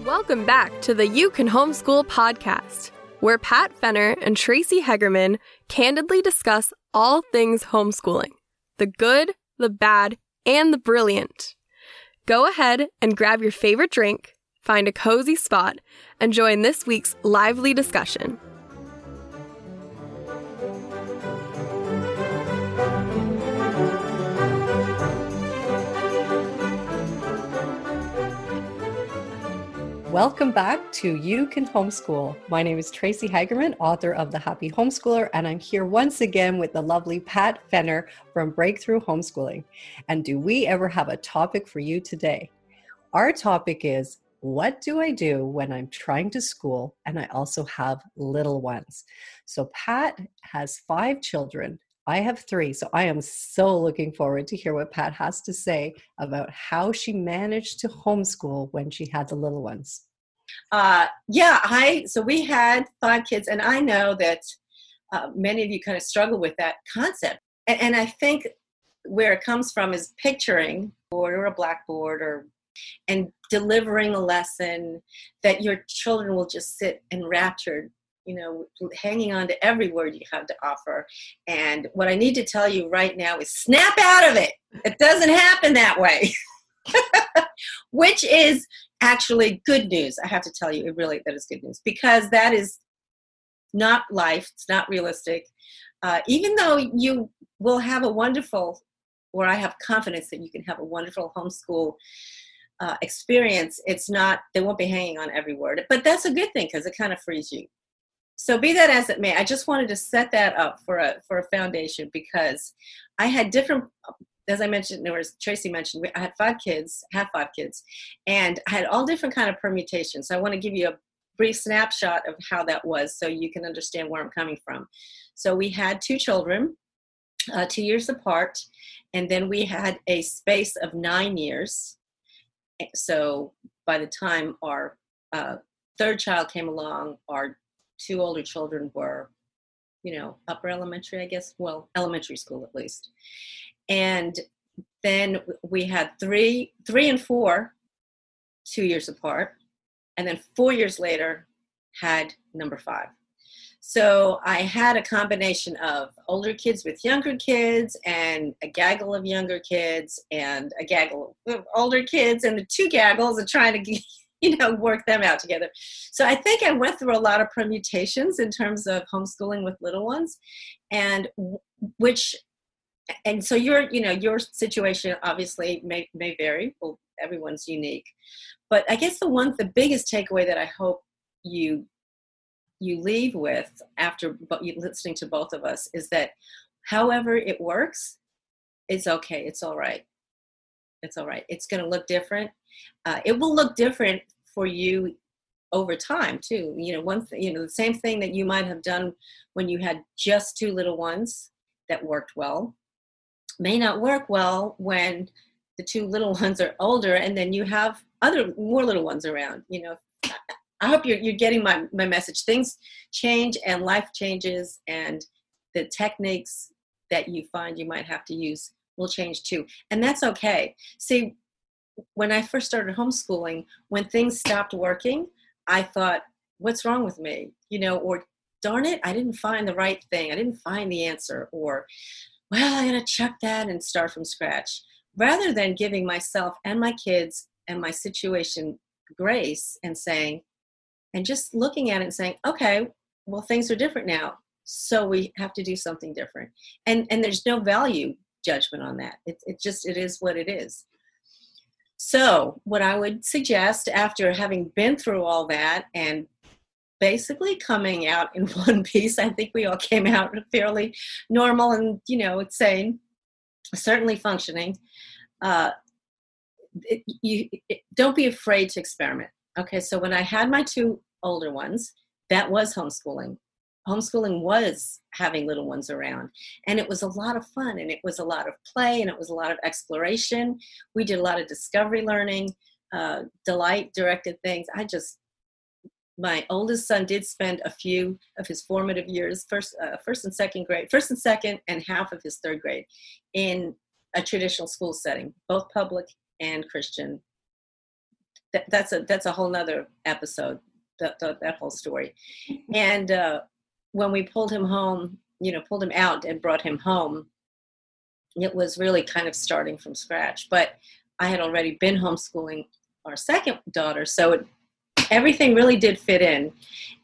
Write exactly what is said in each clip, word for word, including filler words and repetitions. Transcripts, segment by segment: Welcome back to the You Can Homeschool podcast, where Pat Fenner and Tracy Hegerman candidly discuss all things homeschooling, the good, the bad, and the brilliant. Go ahead and grab your favorite drink, find a cozy spot, and join this week's lively discussion. Welcome back to You Can Homeschool. My name is Tracy Hegerman, author of The Happy Homeschooler, and I'm here once again with the lovely Pat Fenner from Breakthrough Homeschooling. And do we ever have a topic for you today? Our topic is, what do I do when I'm trying to school and I also have little ones? So Pat has five children. I have three, so I am so looking forward to hear what Pat has to say about how she managed to homeschool when she had the little ones. Uh, yeah, I so we had five kids, and I know that uh, many of you kind of struggle with that concept. And, and I think where it comes from is picturing a board or a blackboard or and delivering a lesson that your children will just sit enraptured, you know, hanging on to every word you have to offer. And what I need to tell you right now is snap out of it. It doesn't happen that way, which is actually good news. I have to tell you, it really, that is good news, because that is not life. It's not realistic. Uh, even though you will have a wonderful, or I have confidence that you can have a wonderful homeschool uh, experience, it's not, they won't be hanging on every word, but that's a good thing because it kind of frees you. So be that as it may, I just wanted to set that up for a for a foundation, because I had different, as I mentioned, or as Tracy mentioned, I had five kids, have five kids, and I had all different kind of permutations. So I want to give you a brief snapshot of how that was so you can understand where I'm coming from. So we had two children, uh, two years apart, and then we had a space of nine years. So by the time our uh, third child came along, our two older children were, you know, upper elementary, I guess, well, elementary school at least. And then we had three, three and four, two years apart. And then four years later had number five. So I had a combination of older kids with younger kids and a gaggle of younger kids and a gaggle of older kids and the two gaggles and trying to get, you know, work them out together. So I think I went through a lot of permutations in terms of homeschooling with little ones, and which, and so your, you know, your situation obviously may, may vary. Well, everyone's unique, but I guess the one, the biggest takeaway that I hope you, you leave with after listening to both of us is that however it works, it's okay. It's all right. It's all right. It's going to look different. Uh, it will look different for you over time too. You know, one th- you know, the same thing that you might have done when you had just two little ones that worked well may not work well when the two little ones are older and then you have other more little ones around. You know, I hope you're you're getting my, my message. Things change and life changes, and the techniques that you find you might have to use will change too. And that's okay. See, when I first started homeschooling, when things stopped working, I thought, what's wrong with me? You know, or darn it, I didn't find the right thing. I didn't find the answer. Or, well, I gotta chuck that and start from scratch. Rather than giving myself and my kids and my situation grace and saying, and just looking at it and saying, okay, well, things are different now. So we have to do something different. And and there's no value judgment on that. It, it just, it is what it is. So what I would suggest after having been through all that and basically coming out in one piece, I think we all came out fairly normal and, you know, sane, certainly functioning. Uh, it, you it, don't be afraid to experiment. Okay, so when I had my two older ones, that was homeschooling. Homeschooling was having little ones around, and it was a lot of fun, and it was a lot of play, and it was a lot of exploration. We did a lot of discovery learning, uh, delight directed things. I just my oldest son did spend a few of his formative years, first, uh, first and second grade, first and second and half of his third grade in a traditional school setting, both public and Christian. That, that's a that's a whole nother episode, that, that, that whole story. And uh, when we pulled him home, you know, pulled him out and brought him home, it was really kind of starting from scratch. But I had already been homeschooling our second daughter, so it, everything really did fit in,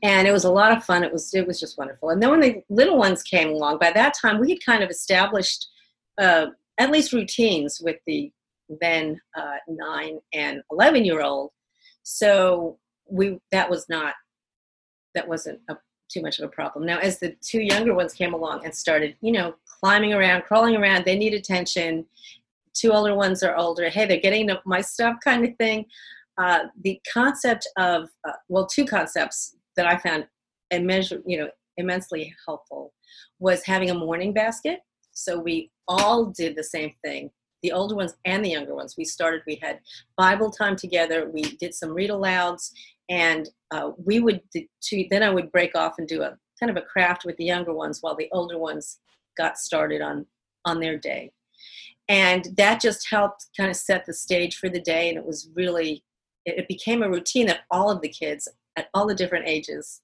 and it was a lot of fun. It was it was just wonderful. And then when the little ones came along, by that time we had kind of established uh, at least routines with the then uh, nine and eleven year old. So we that was not that wasn't a, too much of a problem. Now, as the two younger ones came along and started, you know, climbing around, crawling around, they need attention. Two older ones are older. Hey, they're getting up my stuff, kind of thing. Uh, the concept of, uh, well, two concepts that I found immeasur- you know, immensely helpful was having a morning basket. So we all did the same thing, the older ones and the younger ones. We started, we had Bible time together. We did some read alouds, and uh, we would, to, then I would break off and do a kind of a craft with the younger ones while the older ones got started on, on their day. And that just helped kind of set the stage for the day. And it was really, it became a routine that all of the kids at all the different ages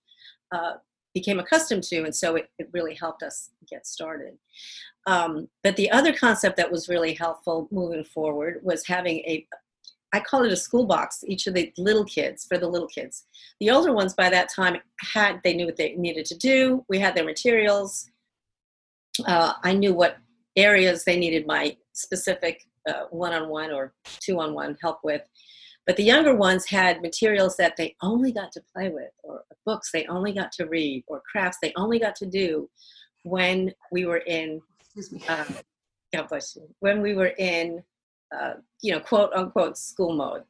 uh, became accustomed to. And so it, it really helped us get started. Um, but the other concept that was really helpful moving forward was having a, I call it a school box, each of the little kids, for the little kids. The older ones by that time had, they knew what they needed to do. We had their materials. Uh, I knew what areas they needed my specific uh, one-on-one or two-on-one help with. But the younger ones had materials that they only got to play with, or books they only got to read, or crafts they only got to do when we were in, excuse me, um, God bless you, when we were in, uh, you know, quote unquote school mode.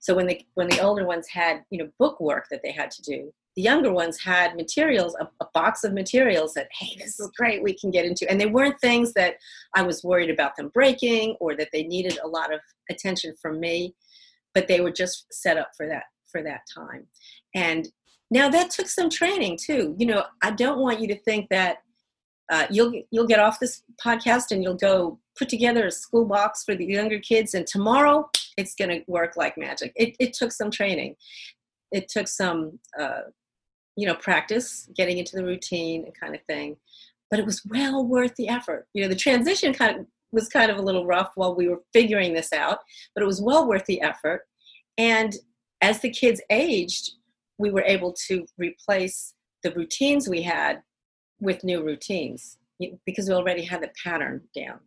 So when the when the older ones had, you know, book work that they had to do, the younger ones had materials, a, a box of materials that, hey, this is great, we can get into. And they weren't things that I was worried about them breaking or that they needed a lot of attention from me, but they were just set up for that, for that time. And now that took some training too. You know, I don't want you to think that uh, you'll, you'll get off this podcast and you'll go put together a school box for the younger kids and tomorrow it's going to work like magic. It, it took some training. It took some, uh, you know, practice, getting into the routine and kind of thing, but it was well worth the effort. You know, the transition kind of was kind of a little rough while we were figuring this out, but it was well worth the effort. And as the kids aged, we were able to replace the routines we had with new routines because we already had the pattern down.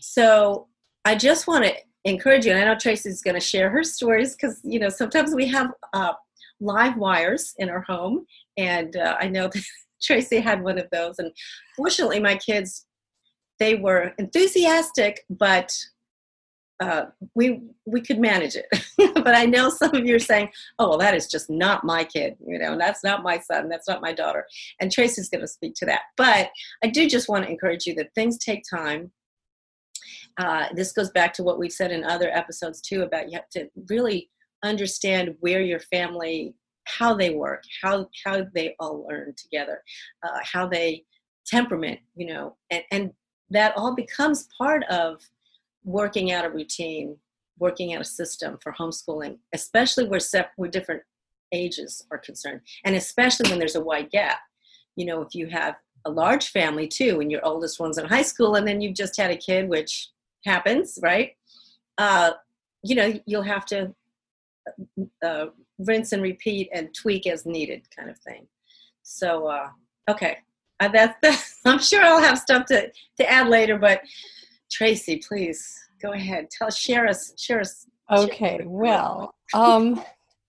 So I just want to encourage you, and I know Tracy's going to share her stories because, you know, sometimes we have uh, live wires in our home, and uh, I know that Tracy had one of those, and fortunately my kids, they were enthusiastic, but uh, we we could manage it. But I know some of you are saying, oh, well, that is just not my kid, you know, and that's not my son, that's not my daughter, and Tracy's going to speak to that. But I do just want to encourage you that things take time. Uh, this goes back to what we've said in other episodes too, about you have to really understand where your family, how they work, how, how they all learn together, uh, how they temperament, you know, and, and that all becomes part of working out a routine, working out a system for homeschooling, especially where, sep- where different ages are concerned. And especially when there's a wide gap, you know, if you have a large family too, and your oldest one's in high school, and then you've just had a kid, which happens, right? Uh, you know, you'll have to uh, rinse and repeat and tweak as needed, kind of thing. So, uh, okay, uh, that's the, I'm sure I'll have stuff to, to add later, but Tracy, please go ahead. Tell, share us, share us. Okay, share. Well, um,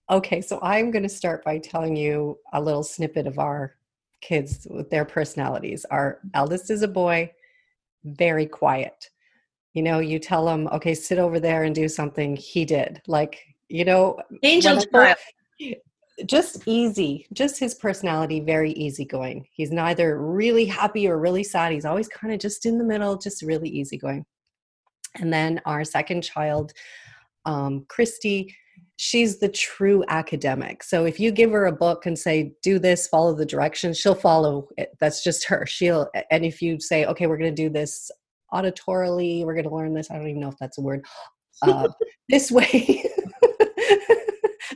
okay, so I'm going to start by telling you a little snippet of our kids with their personalities. Our eldest is a boy, very quiet. You know, you tell him, okay, sit over there and do something. He did, like, you know, angel child. Just easy, just his personality, very easygoing. He's neither really happy or really sad. He's always kind of just in the middle, just really easygoing. And then our second child, um, Christy, she's the true academic. So if you give her a book and say, do this, follow the directions, she'll follow it. That's just her. She'll, and if you say, okay, we're going to do this auditorily, we're going to learn this. I don't even know if that's a word. Uh, this way,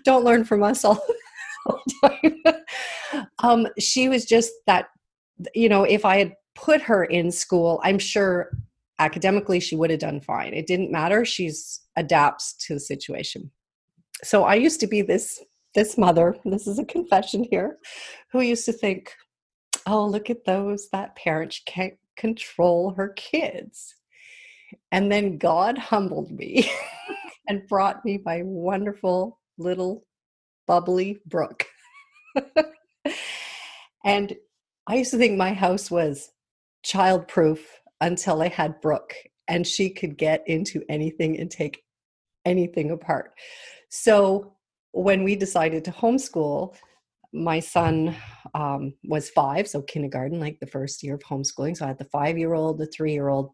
don't learn from us all the time. Um, she was just that, you know, if I had put her in school, I'm sure academically she would have done fine. It didn't matter. She's adapts to the situation. So I used to be this, this mother, this is a confession here, who used to think, oh, look at those, that parent, she can't control her kids. And then God humbled me and brought me my wonderful little bubbly Brooke. And I used to think my house was childproof until I had Brooke, and she could get into anything and take anything apart. So when we decided to homeschool, my son um, was five, so kindergarten, like the first year of homeschooling. So I had the five-year-old, the three-year-old,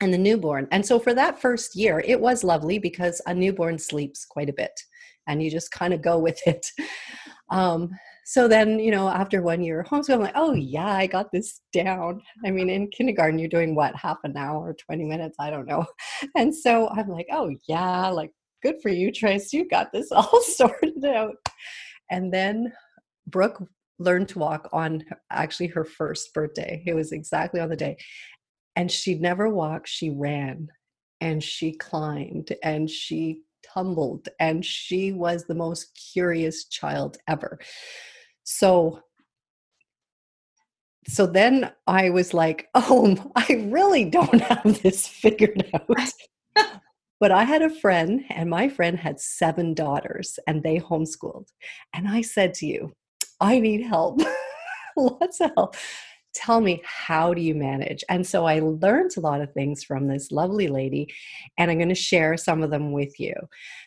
and the newborn. And so for that first year, it was lovely because a newborn sleeps quite a bit, and you just kind of go with it. Um, so then, you know, after one year of homeschooling, I'm like, oh yeah, I got this down. I mean, in kindergarten, you're doing what, half an hour, twenty minutes, I don't know. And so I'm like, oh yeah, like, good for you, Trace. You got this all sorted out. And then Brooke learned to walk on actually her first birthday. It was exactly on the day. And she never walked. She ran and she climbed and she tumbled. And she was the most curious child ever. So, so then I was like, oh, I really don't have this figured out. But I had a friend, and my friend had seven daughters, and they homeschooled. And I said to you, I need help. Lots of help. Tell me, how do you manage? And so I learned a lot of things from this lovely lady, and I'm going to share some of them with you.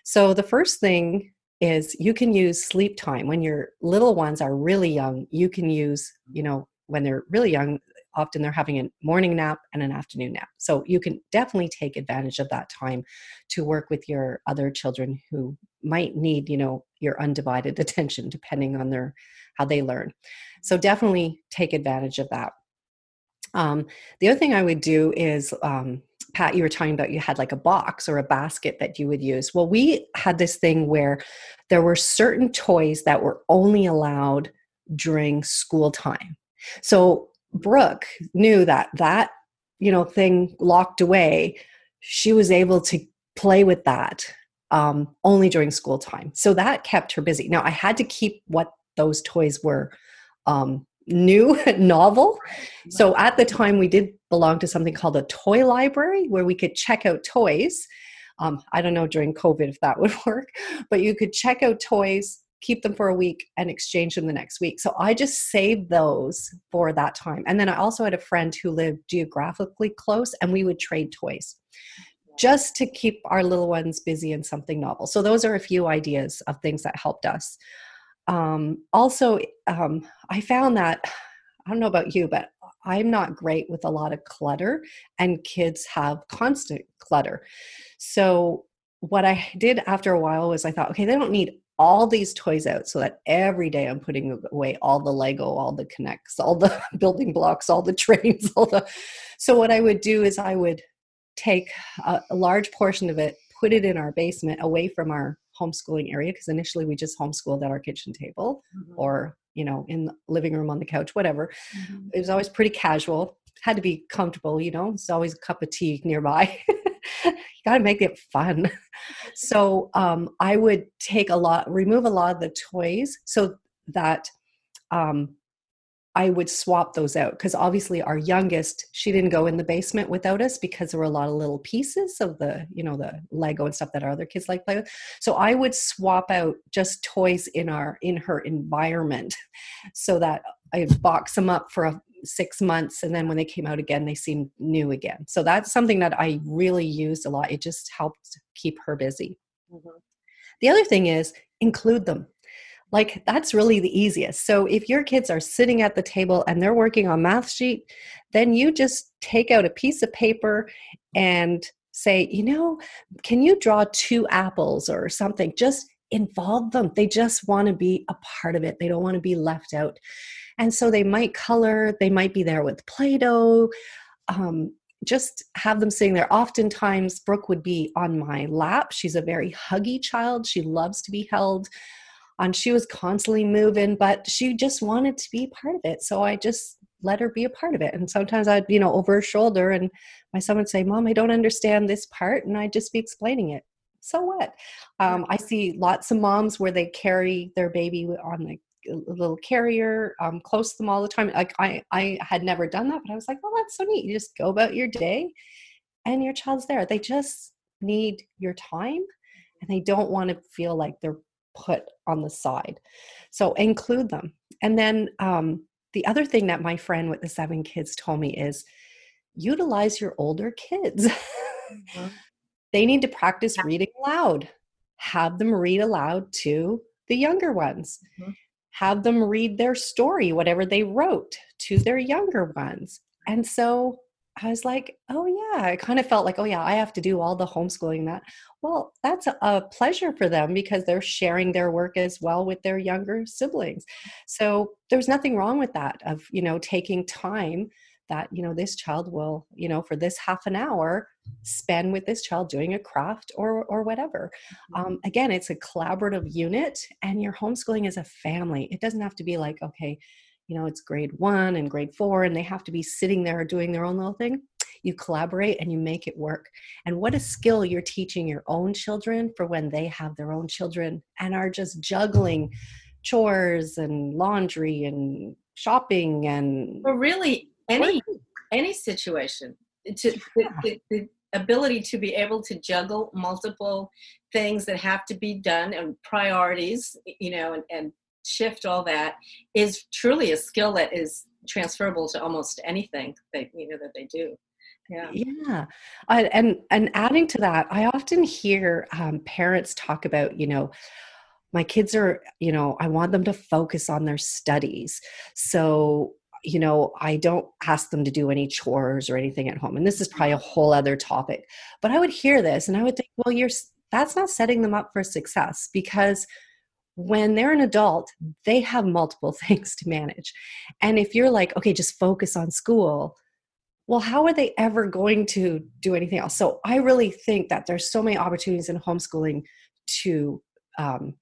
So the first thing is you can use sleep time. When your little ones are really young, you can use, you know, when they're really young, often they're having a morning nap and an afternoon nap. So you can definitely take advantage of that time to work with your other children who might need, you know, your undivided attention depending on their, how they learn. So definitely take advantage of that. Um, the other thing I would do is, um, Pat, you were talking about you had like a box or a basket that you would use. Well, we had this thing where there were certain toys that were only allowed during school time. So Brooke knew that that, you know, thing locked away, she was able to play with that um, only during school time. So that kept her busy. Now I had to keep what those toys were um, new, novel. So at the time we did belong to something called a toy library where we could check out toys. Um, I don't know during COVID if that would work, but you could check out toys, keep them for a week, and exchange them the next week. So I just saved those for that time. And then I also had a friend who lived geographically close, and we would trade toys just to keep our little ones busy in something novel. So those are a few ideas of things that helped us. Um, also, um, I found that, I don't know about you, but I'm not great with a lot of clutter, and kids have constant clutter. So what I did after a while was I thought, okay, they don't need all these toys out, so that every day I'm putting away all the Lego, all the Connects, all the building blocks, all the trains, all the, so what I would do is I would take a, a large portion of it, put it in our basement away from our homeschooling area. Cause initially we just homeschooled at our kitchen table, mm-hmm. or, you know, in the living room, on the couch, whatever. Mm-hmm. It was always pretty casual, had to be comfortable, you know, it's always a cup of tea nearby. You got to make it fun. So um, I would take a lot, remove a lot of the toys so that um, I would swap those out. Because obviously our youngest, she didn't go in the basement without us because there were a lot of little pieces of the, you know, the Lego and stuff that our other kids like to play with. So I would swap out just toys in our, in her environment so that I box them up for a six months, and then when they came out again, they seemed new again. So that's something that I really used a lot. It just helped keep her busy. Mm-hmm. The other thing is include them. Like that's really the easiest. So if your kids are sitting at the table and they're working on math sheet, then you just take out a piece of paper and say, you know, can you draw two apples or something? Just involve them. They just want to be a part of it. They don't want to be left out. And so they might color, they might be there with Play-Doh, um, just have them sitting there. Oftentimes, Brooke would be on my lap. She's a very huggy child. She loves to be held. And she was constantly moving, but she just wanted to be part of it. So I just let her be a part of it. And sometimes I'd, you know, over her shoulder, and my son would say, Mom, I don't understand this part. And I'd just be explaining it. So what? Um, I see lots of moms where they carry their baby on the little carrier, um, close to them all the time. Like I, I had never done that, but I was like, oh, that's so neat. You just go about your day and your child's there. They just need your time and they don't want to feel like they're put on the side. So include them. And then um, the other thing that my friend with the seven kids told me is utilize your older kids. Mm-hmm. They need to practice reading aloud. Have them read aloud to the younger ones. Mm-hmm. Have them read their story, whatever they wrote, to their younger ones. And so I was like, oh yeah, I kind of felt like, oh yeah, I have to do all the homeschooling that. Well, that's a, a pleasure for them because they're sharing their work as well with their younger siblings. So there's nothing wrong with that of, you know, taking time that, you know, this child will, you know, for this half an hour spend with this child doing a craft or, or whatever. Um, again, it's a collaborative unit and your homeschooling is a family. It doesn't have to be like, okay, you know, it's grade one and grade four and they have to be sitting there doing their own little thing. You collaborate and you make it work. And what a skill you're teaching your own children for when they have their own children and are just juggling chores and laundry and shopping and... Well, really, any any situation, to, yeah. the, the, the ability to be able to juggle multiple things that have to be done and priorities, you know, and, and shift all that is truly a skill that is transferable to almost anything that, you know, that they do. Yeah. Yeah. I, and, and adding to that, I often hear um, parents talk about, you know, my kids are, you know, I want them to focus on their studies. So, you know, I don't ask them to do any chores or anything at home. And this is probably a whole other topic, but I would hear this and I would think, well, you're, that's not setting them up for success because when they're an adult, they have multiple things to manage. And if you're like, okay, just focus on school, well, how are they ever going to do anything else? So I really think that there's so many opportunities in homeschooling to um,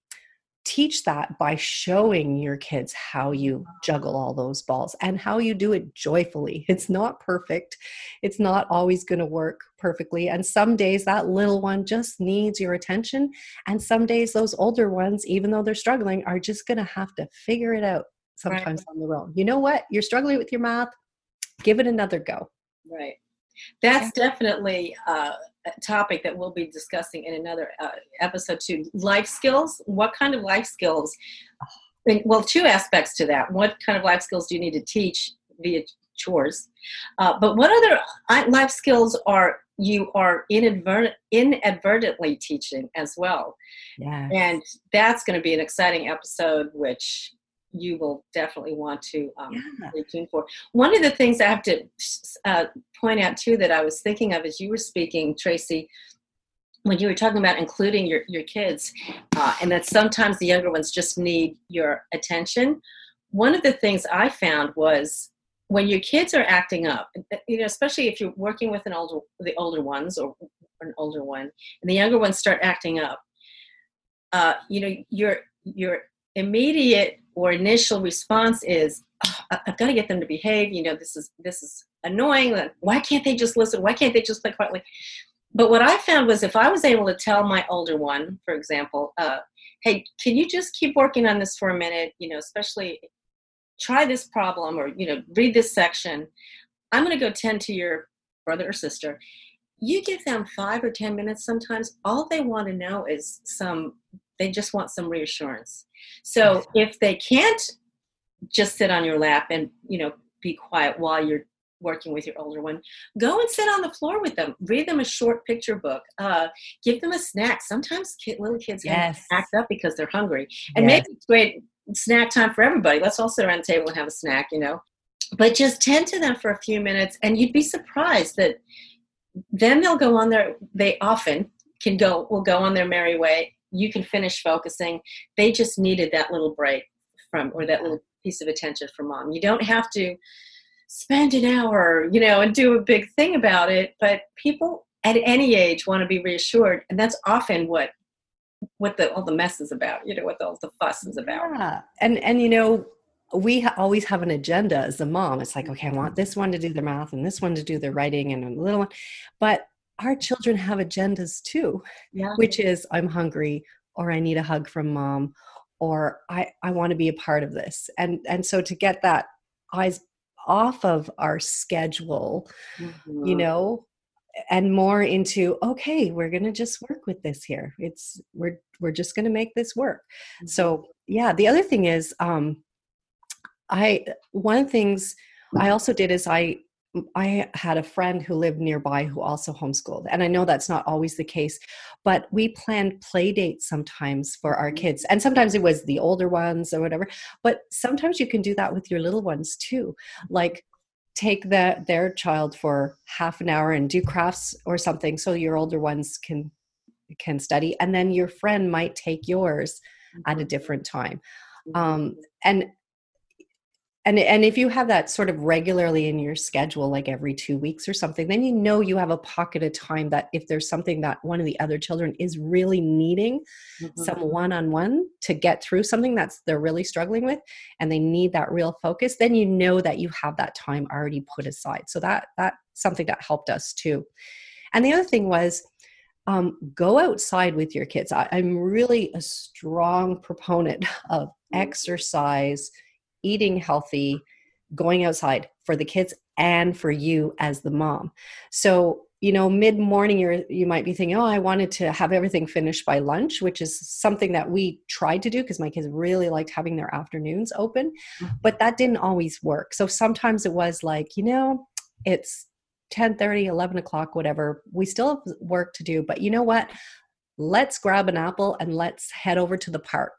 teach that by showing your kids how you juggle all those balls and how you do it joyfully. It's not perfect. It's not always going to work perfectly. And some days that little one just needs your attention. And some days those older ones, even though they're struggling, are just going to have to figure it out sometimes right. on their own. You know what? You're struggling with your math. Give it another go. Right. That's definitely uh, a topic that we'll be discussing in another uh, episode too. Life skills. What kind of life skills? And, well, two aspects to that. What kind of life skills do you need to teach via chores? Uh, but what other life skills are you are inadvert- inadvertently teaching as well? Yes. And that's going to be an exciting episode, which you will definitely want to um, yeah. stay tuned for. One of the things I have to uh, point out too that I was thinking of as you were speaking, Tracy, when you were talking about including your, your kids uh, and that sometimes the younger ones just need your attention. One of the things I found was when your kids are acting up, you know, especially if you're working with an older, the older ones or an older one and the younger ones start acting up, uh, you know, your, your immediate or initial response is, oh, I've got to get them to behave. You know, this is this is annoying. Why can't they just listen? Why can't they just play quietly? But what I found was if I was able to tell my older one, for example, uh, hey, can you just keep working on this for a minute? You know, especially try this problem or, you know, read this section. I'm going to go tend to your brother or sister. You give them five or ten minutes sometimes. All they want to know is some They just want some reassurance. So if they can't just sit on your lap and, you know, be quiet while you're working with your older one, go and sit on the floor with them. Read them a short picture book. Uh, give them a snack. Sometimes kid, little kids yes. can act up because they're hungry. And yes. maybe it's great snack time for everybody. Let's all sit around the table and have a snack, you know. But just tend to them for a few minutes, and you'd be surprised that then they'll go on their, they often can go, will go on their merry way. You can finish focusing. They just needed that little break from, or that little piece of attention from mom. You don't have to spend an hour, you know, and do a big thing about it. But people at any age want to be reassured. And that's often what, what the, all the mess is about, you know, what all the fuss is about. Yeah. And, and, you know, we ha- always have an agenda as a mom. It's like, okay, I want this one to do their math and this one to do their writing and a little one. But our children have agendas too, yeah. which is I'm hungry, or I need a hug from mom, or I, I want to be a part of this. And, and so to get that eyes off of our schedule, mm-hmm. you know, and more into, okay, we're going to just work with this here. It's we're, we're just going to make this work. Mm-hmm. So yeah. The other thing is, um, I, one of the things I also did is I, I had a friend who lived nearby who also homeschooled. And I know that's not always the case, but we planned play dates sometimes for our kids. And sometimes it was the older ones or whatever, but sometimes you can do that with your little ones too. Like take the, their child for half an hour and do crafts or something. So your older ones can, can study. And then your friend might take yours at a different time. Um, and, And and if you have that sort of regularly in your schedule, like every two weeks or something, then you know you have a pocket of time that if there's something that one of the other children is really needing mm-hmm. some one-on-one to get through something that's they're really struggling with and they need that real focus, then you know that you have that time already put aside. So that that's something that helped us too. And the other thing was um, go outside with your kids. I, I'm really a strong proponent of mm-hmm. exercise, eating healthy, going outside for the kids and for you as the mom. So, you know, mid-morning you you might be thinking, oh, I wanted to have everything finished by lunch, which is something that we tried to do because my kids really liked having their afternoons open, mm-hmm. but that didn't always work. So sometimes it was like, you know, it's ten thirty, eleven o'clock, whatever. We still have work to do, but you know what? Let's grab an apple and let's head over to the park.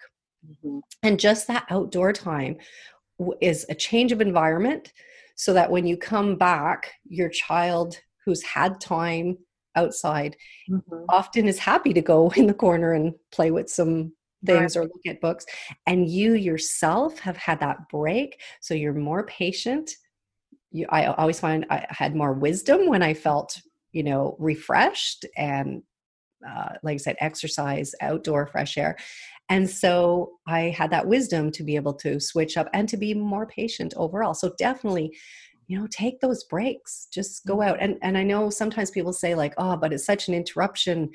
Mm-hmm. And just that outdoor time is a change of environment so that when you come back, your child who's had time outside mm-hmm. often is happy to go in the corner and play with some things right. or look at books. And you yourself have had that break. So you're more patient. You, I always find I had more wisdom when I felt, you know, refreshed and uh, like I said, exercise, outdoor, fresh air. And so I had that wisdom to be able to switch up and to be more patient overall. So definitely, you know, take those breaks, just go out. And and I know sometimes people say like, oh, but it's such an interruption.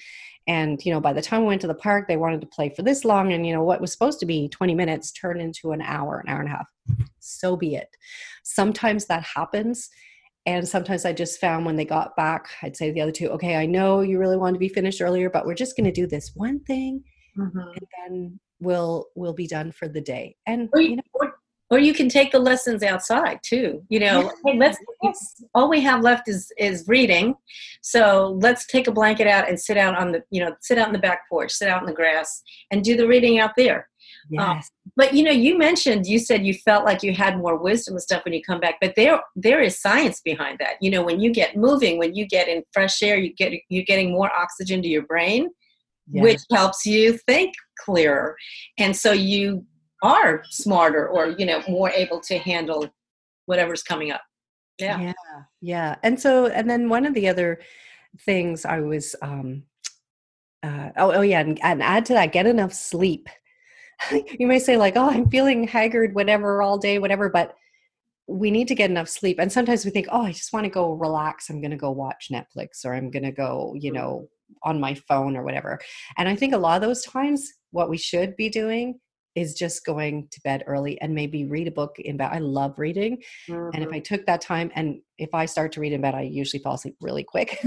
And, you know, by the time we went to the park, they wanted to play for this long. And, you know, what was supposed to be twenty minutes turned into an hour, an hour and a half. So be it. Sometimes that happens. And sometimes I just found when they got back, I'd say to the other two, okay, I know you really wanted to be finished earlier, but we're just going to do this one thing. Mm-hmm. And then we'll we'll be done for the day. And or you, you know, or, or you can take the lessons outside too. You know, hey, let's, let's all we have left is is reading. So let's take a blanket out and sit out on the you know sit out in the back porch, sit out in the grass, and do the reading out there. Yes. Um, but you know, you mentioned you said you felt like you had more wisdom and stuff when you come back. But there there is science behind that. You know, when you get moving, when you get in fresh air, you get you're getting more oxygen to your brain. Yes. Which helps you think clearer. And so you are smarter or, you know, more able to handle whatever's coming up. Yeah. Yeah. Yeah. And so, and then one of the other things I was, um, uh, oh, oh yeah. And, and add to that, get enough sleep. You may say like, oh, I'm feeling haggard, whatever, all day, whatever, but we need to get enough sleep. And sometimes we think, oh, I just want to go relax. I'm going to go watch Netflix, or I'm going to go, you know, on my phone or whatever. And I think a lot of those times what we should be doing is just going to bed early and maybe read a book in bed. I love reading. Mm-hmm. And if I took that time and if I start to read in bed, I usually fall asleep really quick.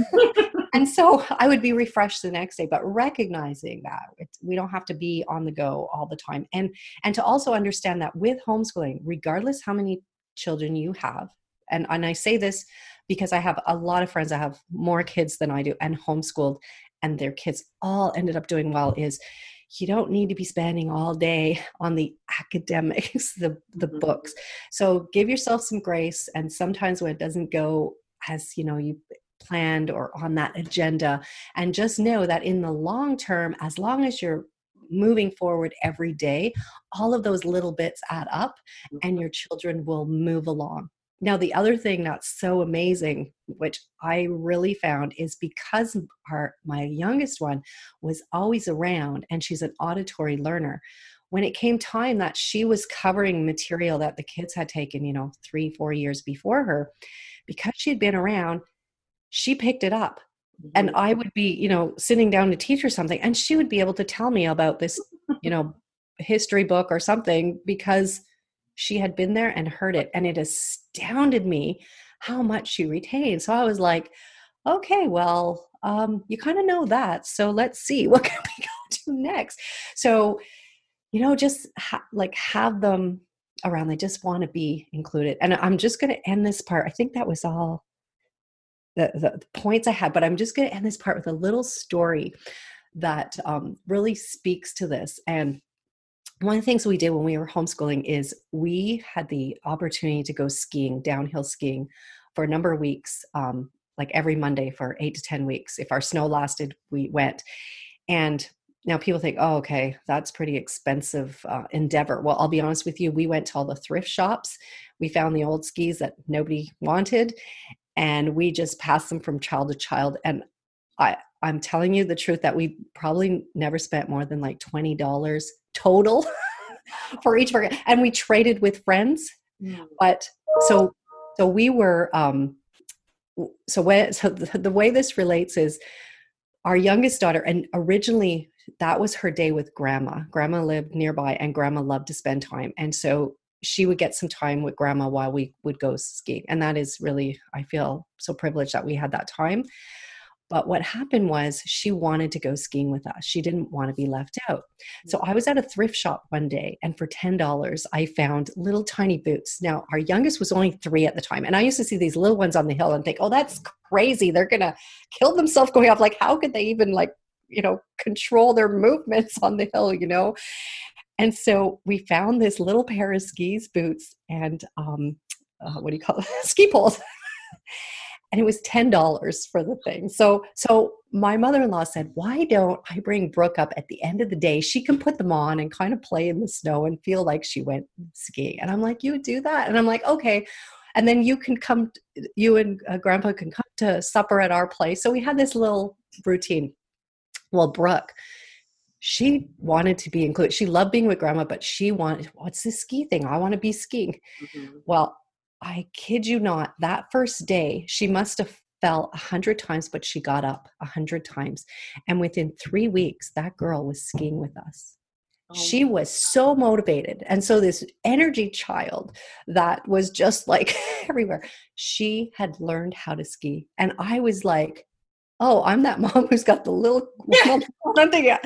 And so I would be refreshed the next day, but recognizing that it's, we don't have to be on the go all the time. And, and to also understand that with homeschooling, regardless how many children you have, and, and I say this because I have a lot of friends that have more kids than I do and homeschooled, and their kids all ended up doing well, is you don't need to be spending all day on the academics, the, the mm-hmm. books. So give yourself some grace. And sometimes when it doesn't go as, you know, you planned or on that agenda. And just know that in the long term, as long as you're moving forward every day, all of those little bits add up and your children will move along. Now, the other thing that's so amazing, which I really found, is because our, my youngest one was always around and she's an auditory learner. When it came time that she was covering material that the kids had taken, you know, three, four years before her, because she had been around, she picked it up. And I would be, you know, sitting down to teach her something and she would be able to tell me about this, you know, history book or something because she had been there and heard it. And it astounded me how much she retained. So I was like, okay, well, um, you kind of know that. So let's see, what can we go to next? So, you know, just ha- like have them around. They just want to be included. And I'm just going to end this part. I think that was all the, the, the points I had, but I'm just going to end this part with a little story that um, really speaks to this. And one of the things we did when we were homeschooling is we had the opportunity to go skiing, downhill skiing, for a number of weeks, um, like every Monday for eight to ten weeks. If our snow lasted, we went. And now people think, oh, okay, that's pretty expensive uh, endeavor. Well, I'll be honest with you. We went to all the thrift shops. We found the old skis that nobody wanted, and we just passed them from child to child. And I, I'm telling you the truth that we probably never spent more than like twenty dollars total for each program. And we traded with friends. Mm. But so, so we were, um, so when, so the, the way this relates is our youngest daughter, and originally that was her day with grandma. Grandma lived nearby and grandma loved to spend time. And so she would get some time with grandma while we would go skiing. And that is really, I feel so privileged that we had that time. But what happened was she wanted to go skiing with us. She didn't want to be left out. So I was at a thrift shop one day and for ten dollars, I found little tiny boots. Now our youngest was only three at the time. And I used to see these little ones on the hill and think, oh, that's crazy. They're going to kill themselves going off. Like, how could they even like, you know, control their movements on the hill, you know? And so we found this little pair of skis, boots, and um, uh, what do you call it? Ski poles. And it was ten dollars for the thing. So, so my mother-in-law said, why don't I bring Brooke up at the end of the day? She can put them on and kind of play in the snow and feel like she went skiing. And I'm like, you do that? And I'm like, okay. And then you can come, you and uh, grandpa can come to supper at our place. So we had this little routine. Well, Brooke, she wanted to be included. She loved being with grandma, but she wanted, what's this ski thing? I want to be skiing. Mm-hmm. Well, I kid you not, that first day, she must have fell a hundred times, but she got up a hundred times. And within three weeks, that girl was skiing with us. Oh. She was so motivated. And so this energy child that was just like everywhere, she had learned how to ski. And I was like, oh, I'm that mom who's got the little, little I'm thinking,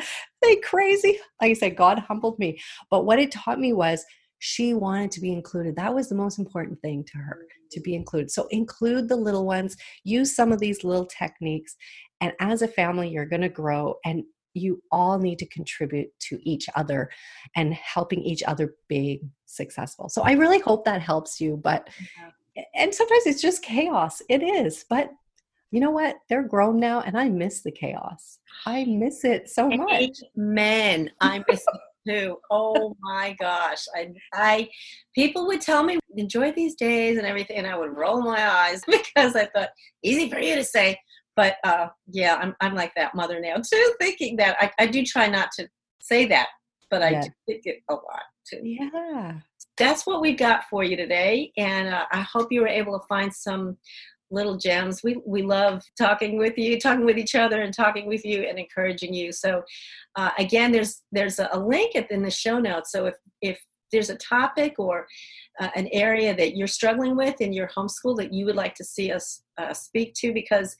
they crazy. Like I said, God humbled me. But what it taught me was, she wanted to be included. That was the most important thing to her, to be included. So include the little ones, use some of these little techniques. And as a family, you're going to grow and you all need to contribute to each other and helping each other be successful. So I really hope that helps you, but, and sometimes it's just chaos. It is, but you know what? They're grown now and I miss the chaos. I miss it so much. Amen. I miss it. Too. Oh my gosh. I, I, people would tell me, enjoy these days and everything. And I would roll my eyes because I thought, easy for you to say. But uh, yeah, I'm I'm like that mother now too, thinking that I, I do try not to say that, but I yeah. do think it a lot too. Yeah. That's what we got for you today. And uh, I hope you were able to find some little gems. We we love talking with you, talking with each other and talking with you and encouraging you. So uh, again, there's there's a link in the show notes. So if, if there's a topic or uh, an area that you're struggling with in your homeschool that you would like to see us uh, speak to, because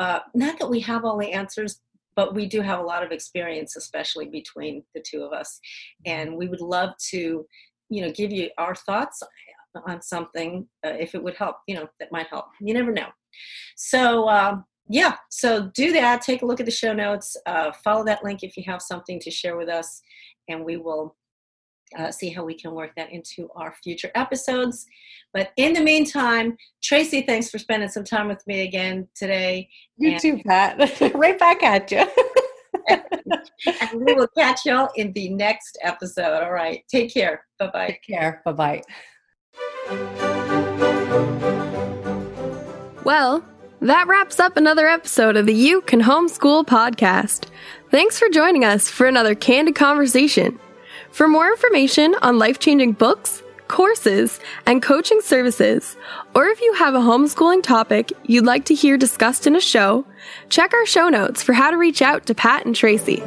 uh, not that we have all the answers, but we do have a lot of experience, especially between the two of us. And we would love to, you know, give you our thoughts on something uh, if it would help, you know, that might help. You never know. So um, yeah, so do that. Take a look at the show notes. Uh, follow that link if you have something to share with us, and we will uh, see how we can work that into our future episodes. But in the meantime, Tracy, thanks for spending some time with me again today. You and- too, Pat. Right back at you. And we will catch y'all in the next episode. All right. Take care. Bye-bye. Take care. Bye-bye. Well, that wraps up another episode of the You Can Homeschool podcast. Thanks for joining us for another candid conversation. For more information on life-changing books, courses, and coaching services, or if you have a homeschooling topic you'd like to hear discussed in a show, check our show notes for how to reach out to Pat and Tracy.